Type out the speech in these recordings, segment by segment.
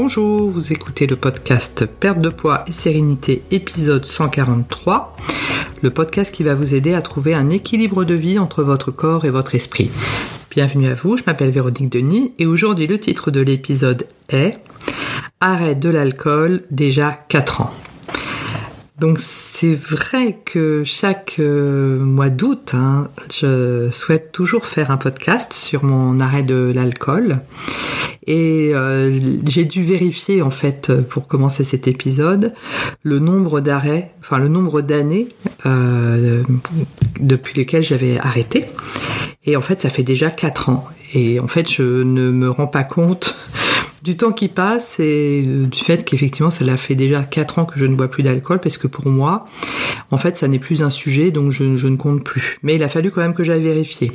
Bonjour, vous écoutez le podcast Perte de poids et sérénité, épisode 143, le podcast qui va vous aider à trouver un équilibre de vie entre votre corps et votre esprit. Bienvenue à vous, je m'appelle Véronique Denis et aujourd'hui le titre de l'épisode est « Arrêt de l'alcool, déjà 4 ans ». Donc c'est vrai que chaque mois d'août, je souhaite toujours faire un podcast sur mon arrêt de l'alcool. Et j'ai dû vérifier en fait pour commencer cet épisode le nombre d'arrêts, enfin le nombre d'années depuis lesquelles j'avais arrêté. Et en fait ça fait déjà 4 ans. Et en fait je ne me rends pas compte du temps qui passe et du fait qu'effectivement ça fait déjà 4 ans que je ne bois plus d'alcool, parce que pour moi en fait ça n'est plus un sujet, donc je ne compte plus, mais il a fallu quand même que j'aille vérifier.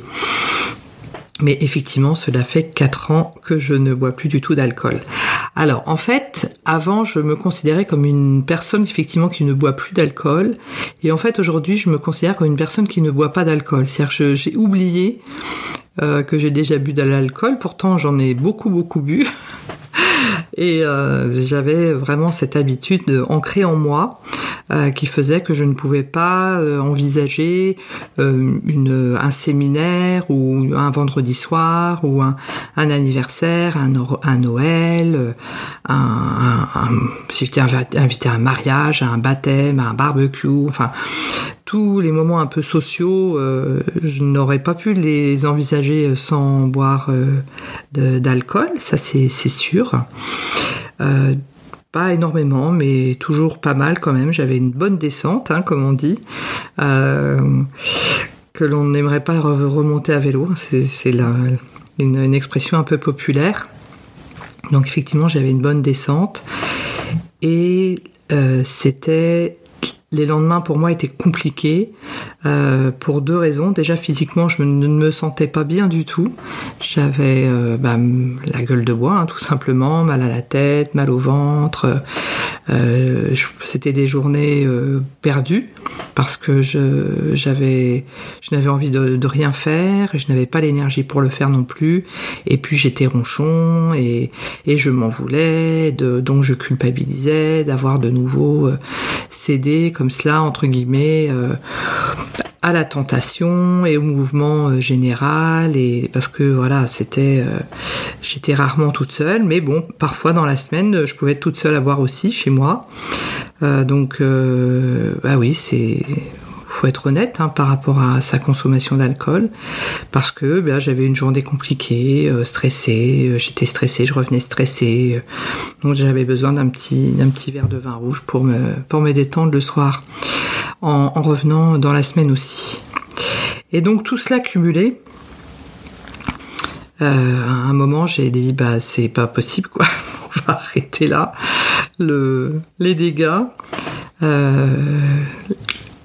Mais effectivement cela fait 4 ans que je ne bois plus du tout d'alcool. Alors en fait avant je me considérais comme une personne effectivement qui ne boit plus d'alcool, et en fait aujourd'hui je me considère comme une personne qui ne boit pas d'alcool, c'est-à-dire que j'ai oublié que j'ai déjà bu de l'alcool, pourtant j'en ai beaucoup bu. Et j'avais vraiment cette habitude ancrée en moi qui faisait que je ne pouvais pas envisager un séminaire ou un vendredi soir ou un anniversaire, un Noël, si j'étais invitée à un mariage, à un baptême, à un barbecue, enfin tous les moments un peu sociaux, je n'aurais pas pu les envisager sans boire d'alcool, ça c'est sûr. Pas énormément, mais toujours pas mal quand même. J'avais une bonne descente, comme on dit, que l'on n'aimerait pas remonter à vélo. C'est une expression un peu populaire. Donc effectivement, j'avais une bonne descente. Et les lendemains pour moi étaient compliqués pour 2 raisons. Déjà physiquement, je ne me sentais pas bien du tout. J'avais la gueule de bois, tout simplement, mal à la tête, mal au ventre. C'était des journées perdues parce que je n'avais envie de rien faire, je n'avais pas l'énergie pour le faire non plus. Et puis j'étais ronchon et je m'en voulais, donc je culpabilisais d'avoir de nouveau cédé comme cela, entre guillemets, à la tentation et au mouvement général, et parce que voilà, j'étais rarement toute seule, mais bon, parfois dans la semaine, je pouvais être toute seule à boire aussi chez moi. Faut être honnête par rapport à sa consommation d'alcool, parce que j'avais une journée compliquée, stressée, j'étais stressée, je revenais stressée, donc j'avais besoin d'un petit verre de vin rouge pour me détendre le soir en revenant dans la semaine aussi. Et donc tout cela cumulé, à un moment j'ai dit c'est pas possible quoi, on va arrêter là, les dégâts.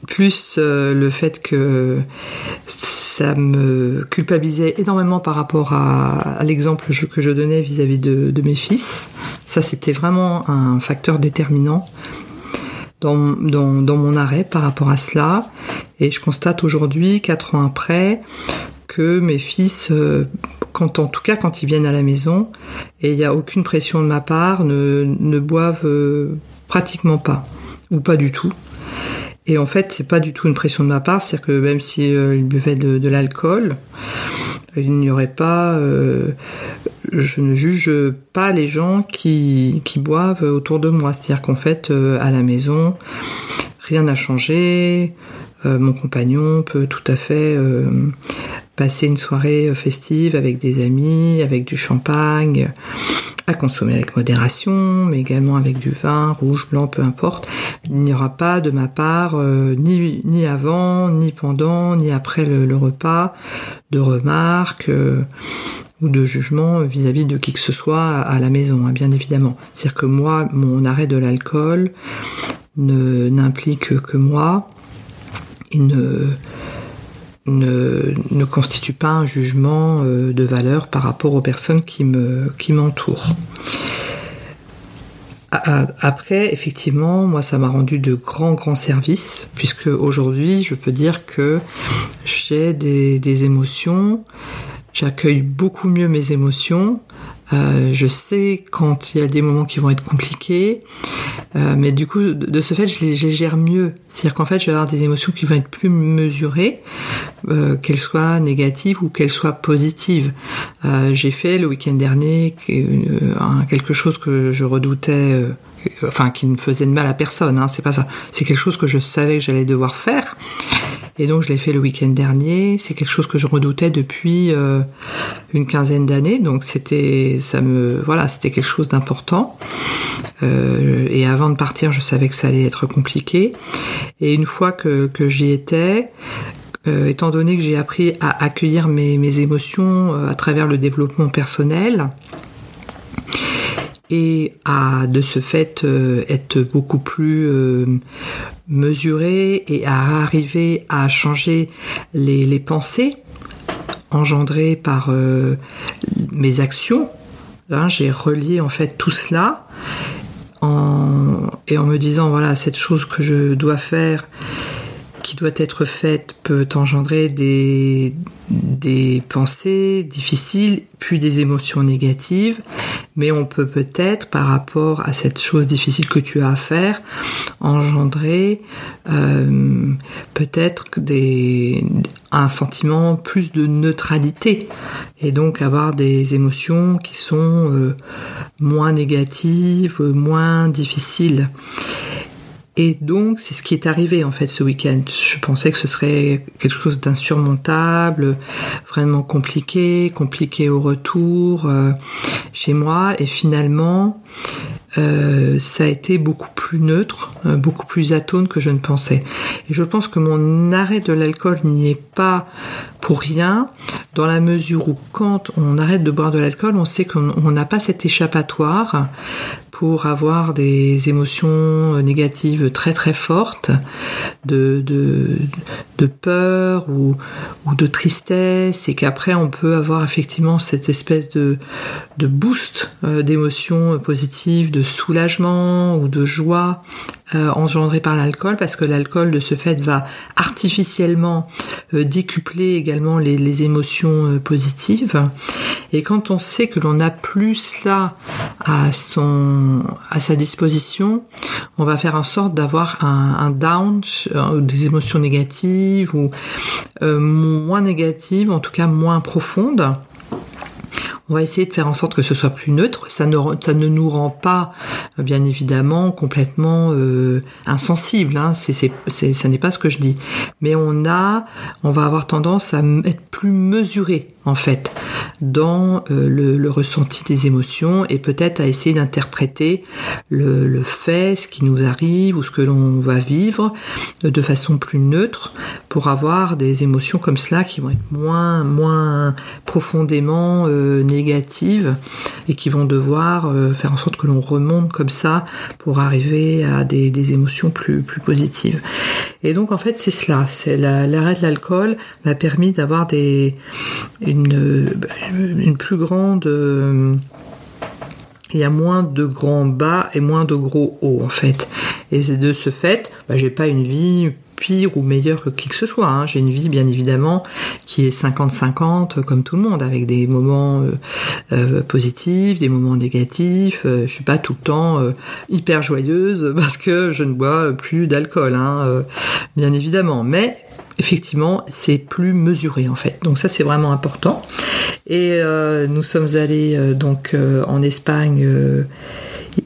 Plus le fait que ça me culpabilisait énormément par rapport à l'exemple que je donnais vis-à-vis de mes fils. Ça, c'était vraiment un facteur déterminant dans mon arrêt par rapport à cela. Et je constate aujourd'hui, 4 ans après, que mes fils, quand ils viennent à la maison, et il n'y a aucune pression de ma part, ne boivent pratiquement pas, ou pas du tout. Et en fait, c'est pas du tout une pression de ma part, c'est-à-dire que même si ils buvaient de l'alcool, il n'y aurait pas. Je ne juge pas les gens qui boivent autour de moi. C'est-à-dire qu'en fait, à la maison, rien n'a changé. Mon compagnon peut tout à fait passer une soirée festive avec des amis, avec du champagne, à consommer avec modération, mais également avec du vin, rouge, blanc, peu importe. Il n'y aura pas de ma part, ni avant, ni pendant, ni après le repas, de remarques ou de jugements vis-à-vis de qui que ce soit à la maison, bien évidemment. C'est-à-dire que moi, mon arrêt de l'alcool n'implique que moi et ne constitue pas un jugement de valeur par rapport aux personnes qui m'entourent. Après, effectivement, moi, ça m'a rendu de grands services, puisque aujourd'hui, je peux dire que j'ai des émotions, j'accueille beaucoup mieux mes émotions Je sais quand il y a des moments qui vont être compliqués, mais du coup, de ce fait, je les gère mieux. C'est-à-dire qu'en fait, je vais avoir des émotions qui vont être plus mesurées, qu'elles soient négatives ou qu'elles soient positives. J'ai fait le week-end dernier quelque chose que je redoutais, enfin qui ne faisait de mal à personne, hein, c'est pas ça. C'est quelque chose que je savais que j'allais devoir faire. Et donc je l'ai fait le week-end dernier, c'est quelque chose que je redoutais depuis une quinzaine d'années, donc c'était quelque chose d'important. Et avant de partir, je savais que ça allait être compliqué. Et une fois que j'y étais, étant donné que j'ai appris à accueillir mes émotions à travers le développement personnel, et à, de ce fait, être beaucoup plus mesuré et à arriver à changer les pensées engendrées par mes actions. Hein, j'ai relié en fait tout cela en me disant voilà, cette chose que je dois faire, qui doit être faite, peut engendrer des pensées difficiles, puis des émotions négatives. Mais on peut peut-être, par rapport à cette chose difficile que tu as à faire, engendrer peut-être un sentiment plus de neutralité et donc avoir des émotions qui sont moins négatives, moins difficiles. Et donc, c'est ce qui est arrivé en fait ce week-end. Je pensais que ce serait quelque chose d'insurmontable, vraiment compliqué au retour chez moi. Et finalement, ça a été beaucoup plus neutre, beaucoup plus atone que je ne pensais. Et je pense que mon arrêt de l'alcool n'y est pas pour rien, dans la mesure où quand on arrête de boire de l'alcool, on sait qu'on n'a pas cet échappatoire pour avoir des émotions négatives très très fortes, de peur ou de tristesse, et qu'après on peut avoir effectivement cette espèce de boost d'émotions positives, de soulagement ou de joie engendré par l'alcool, parce que l'alcool de ce fait va artificiellement décupler également les émotions positives. Et quand on sait que l'on n'a plus cela à sa disposition, on va faire en sorte d'avoir un down, des émotions négatives ou moins négatives, en tout cas moins profondes. On va essayer de faire en sorte que ce soit plus neutre. Ça ne nous rend pas, bien évidemment, complètement insensibles. Hein. Ça n'est pas ce que je dis. Mais on va avoir tendance à être plus mesuré, en fait, dans le ressenti des émotions, et peut-être à essayer d'interpréter le fait, ce qui nous arrive ou ce que l'on va vivre, de façon plus neutre, pour avoir des émotions comme cela qui vont être moins profondément négatives et qui vont devoir faire en sorte que l'on remonte comme ça pour arriver à des émotions plus positives. Et donc en fait c'est cela, c'est l'arrêt de l'alcool m'a permis d'avoir une plus grande... il y a moins de grands bas et moins de gros hauts en fait. Et de ce fait, j'ai pas une vie pire ou meilleur que qui que ce soit, hein. J'ai une vie bien évidemment qui est 50-50 comme tout le monde, avec des moments positifs, des moments négatifs. Je suis pas tout le temps hyper joyeuse parce que je ne bois plus d'alcool, hein, bien évidemment, mais effectivement c'est plus mesuré en fait, donc ça c'est vraiment important. Et nous sommes allés donc en Espagne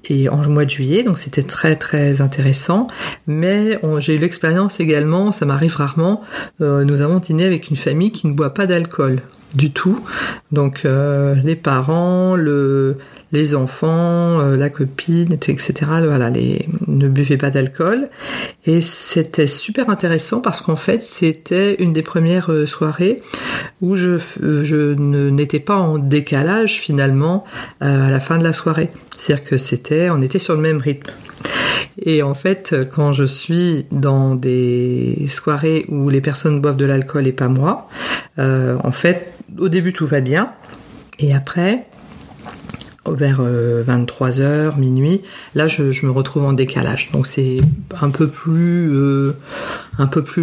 et en mois de juillet, donc c'était très très intéressant, mais j'ai eu l'expérience également, ça m'arrive rarement, nous avons dîné avec une famille qui ne boit pas d'alcool du tout, donc les parents, les enfants, la copine, etc. Voilà, ne buvez pas d'alcool. Et c'était super intéressant parce qu'en fait, c'était une des premières soirées où je n'étais pas en décalage finalement à la fin de la soirée. C'est-à-dire que on était sur le même rythme. Et en fait, quand je suis dans des soirées où les personnes boivent de l'alcool et pas moi, en fait, au début tout va bien, et après... vers 23h, minuit, là je me retrouve en décalage. Donc c'est un peu plus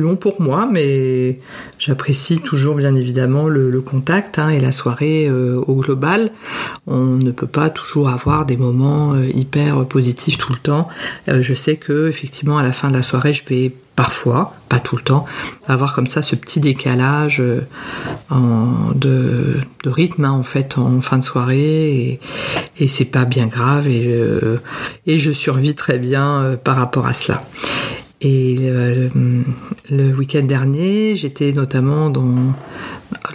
long pour moi, mais j'apprécie toujours bien évidemment le contact hein, et la soirée au global. On ne peut pas toujours avoir des moments hyper positifs tout le temps. Je sais que effectivement à la fin de la soirée, je vais parfois, pas tout le temps, avoir comme ça ce petit décalage de rythme hein, en fait en fin de soirée et c'est pas bien grave et je survis très bien par rapport à cela. Et le week-end dernier, j'étais notamment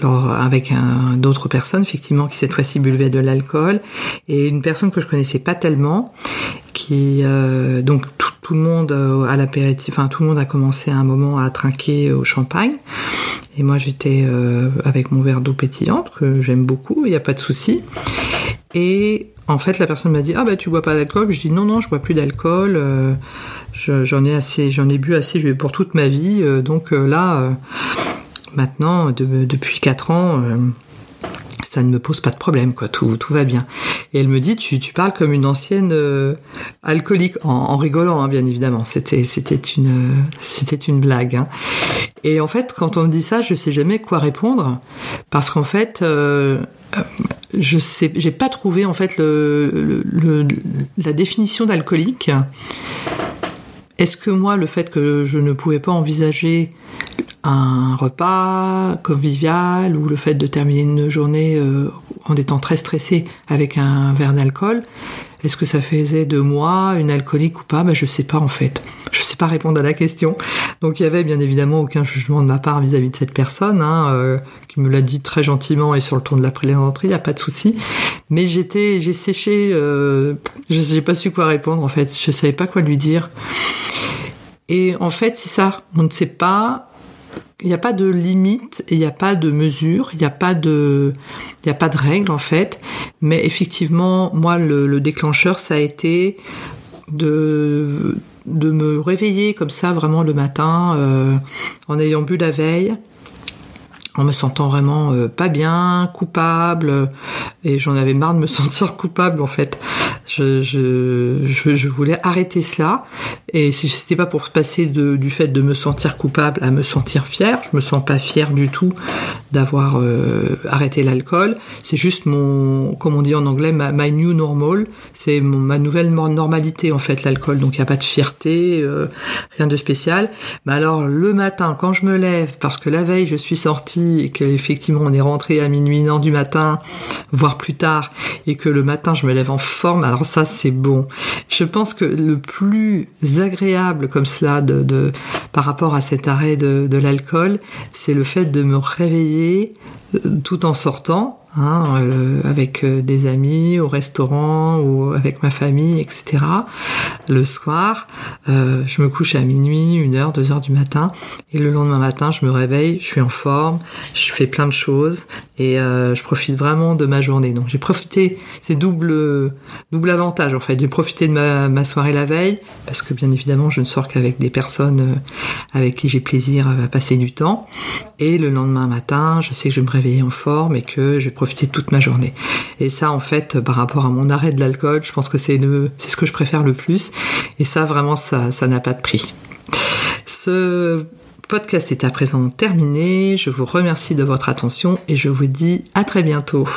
avec d'autres personnes effectivement qui cette fois-ci buvaient de l'alcool et une personne que je connaissais pas tellement qui donc tout le monde à l'apéritif, enfin tout le monde a commencé à un moment à trinquer au champagne et moi j'étais avec mon verre d'eau pétillante que j'aime beaucoup, il n'y a pas de souci. Et en fait la personne m'a dit ah bah tu bois pas d'alcool, je dis non je bois plus d'alcool, j'en ai bu assez pour toute ma vie, donc là maintenant depuis 4 ans ça ne me pose pas de problème, quoi. Tout va bien. Et elle me dit, tu parles comme une ancienne alcoolique, en rigolant, hein, bien évidemment. C'était une blague. Hein. Et en fait, quand on me dit ça, je sais jamais quoi répondre, parce qu'en fait, j'ai pas trouvé en fait la définition d'alcoolique. Est-ce que moi, le fait que je ne pouvais pas envisager un repas convivial ou le fait de terminer une journée en étant très stressée avec un verre d'alcool, est-ce que ça faisait de moi une alcoolique ou pas ? Je sais pas en fait. Je sais pas répondre à la question. Donc il y avait bien évidemment aucun jugement de ma part vis-à-vis de cette personne hein, qui me l'a dit très gentiment et sur le ton de la plaisanterie, il y a pas de souci. Mais j'ai séché, j'ai pas su quoi répondre en fait. Je savais pas quoi lui dire. Et en fait c'est ça, on ne sait pas. Il n'y a pas de limite, il n'y a pas de mesure, il n'y a pas de règle en fait. Mais effectivement, moi, le déclencheur, ça a été de me réveiller comme ça vraiment le matin, en ayant bu la veille, en me sentant vraiment pas bien, coupable. Et j'en avais marre de me sentir coupable en fait. Je voulais arrêter cela et si c'était pas pour passer du fait de me sentir coupable à me sentir fière, je me sens pas fière du tout d'avoir arrêté l'alcool, c'est juste comme on dit en anglais, my new normal, c'est ma nouvelle normalité en fait l'alcool, donc il n'y a pas de fierté, rien de spécial. Mais alors le matin quand je me lève, parce que la veille je suis sortie et qu'effectivement on est rentré à minuit, 1h du matin, voire plus tard, et que le matin je me lève en forme, alors ça c'est bon. Je pense que le plus agréable comme cela par rapport à cet arrêt de l'alcool, c'est le fait de me réveiller tout en sortant hein, avec des amis au restaurant ou avec ma famille, etc. Le soir, je me couche à minuit, 1h, 2h du matin et le lendemain matin, je me réveille, je suis en forme, je fais plein de choses et je profite vraiment de ma journée. Donc j'ai profité, c'est double avantage en fait, j'ai profité de ma soirée la veille parce que bien évidemment je ne sors qu'avec des personnes avec qui j'ai plaisir à passer du temps et le lendemain matin je sais que je vais me réveiller en forme et que je vais profiter de toute ma journée. Et ça en fait par rapport à mon arrêt de l'alcool, je pense que c'est ce que je préfère le plus et ça vraiment ça n'a pas de prix. Ce podcast est à présent terminé. Je vous remercie de votre attention et je vous dis à très bientôt.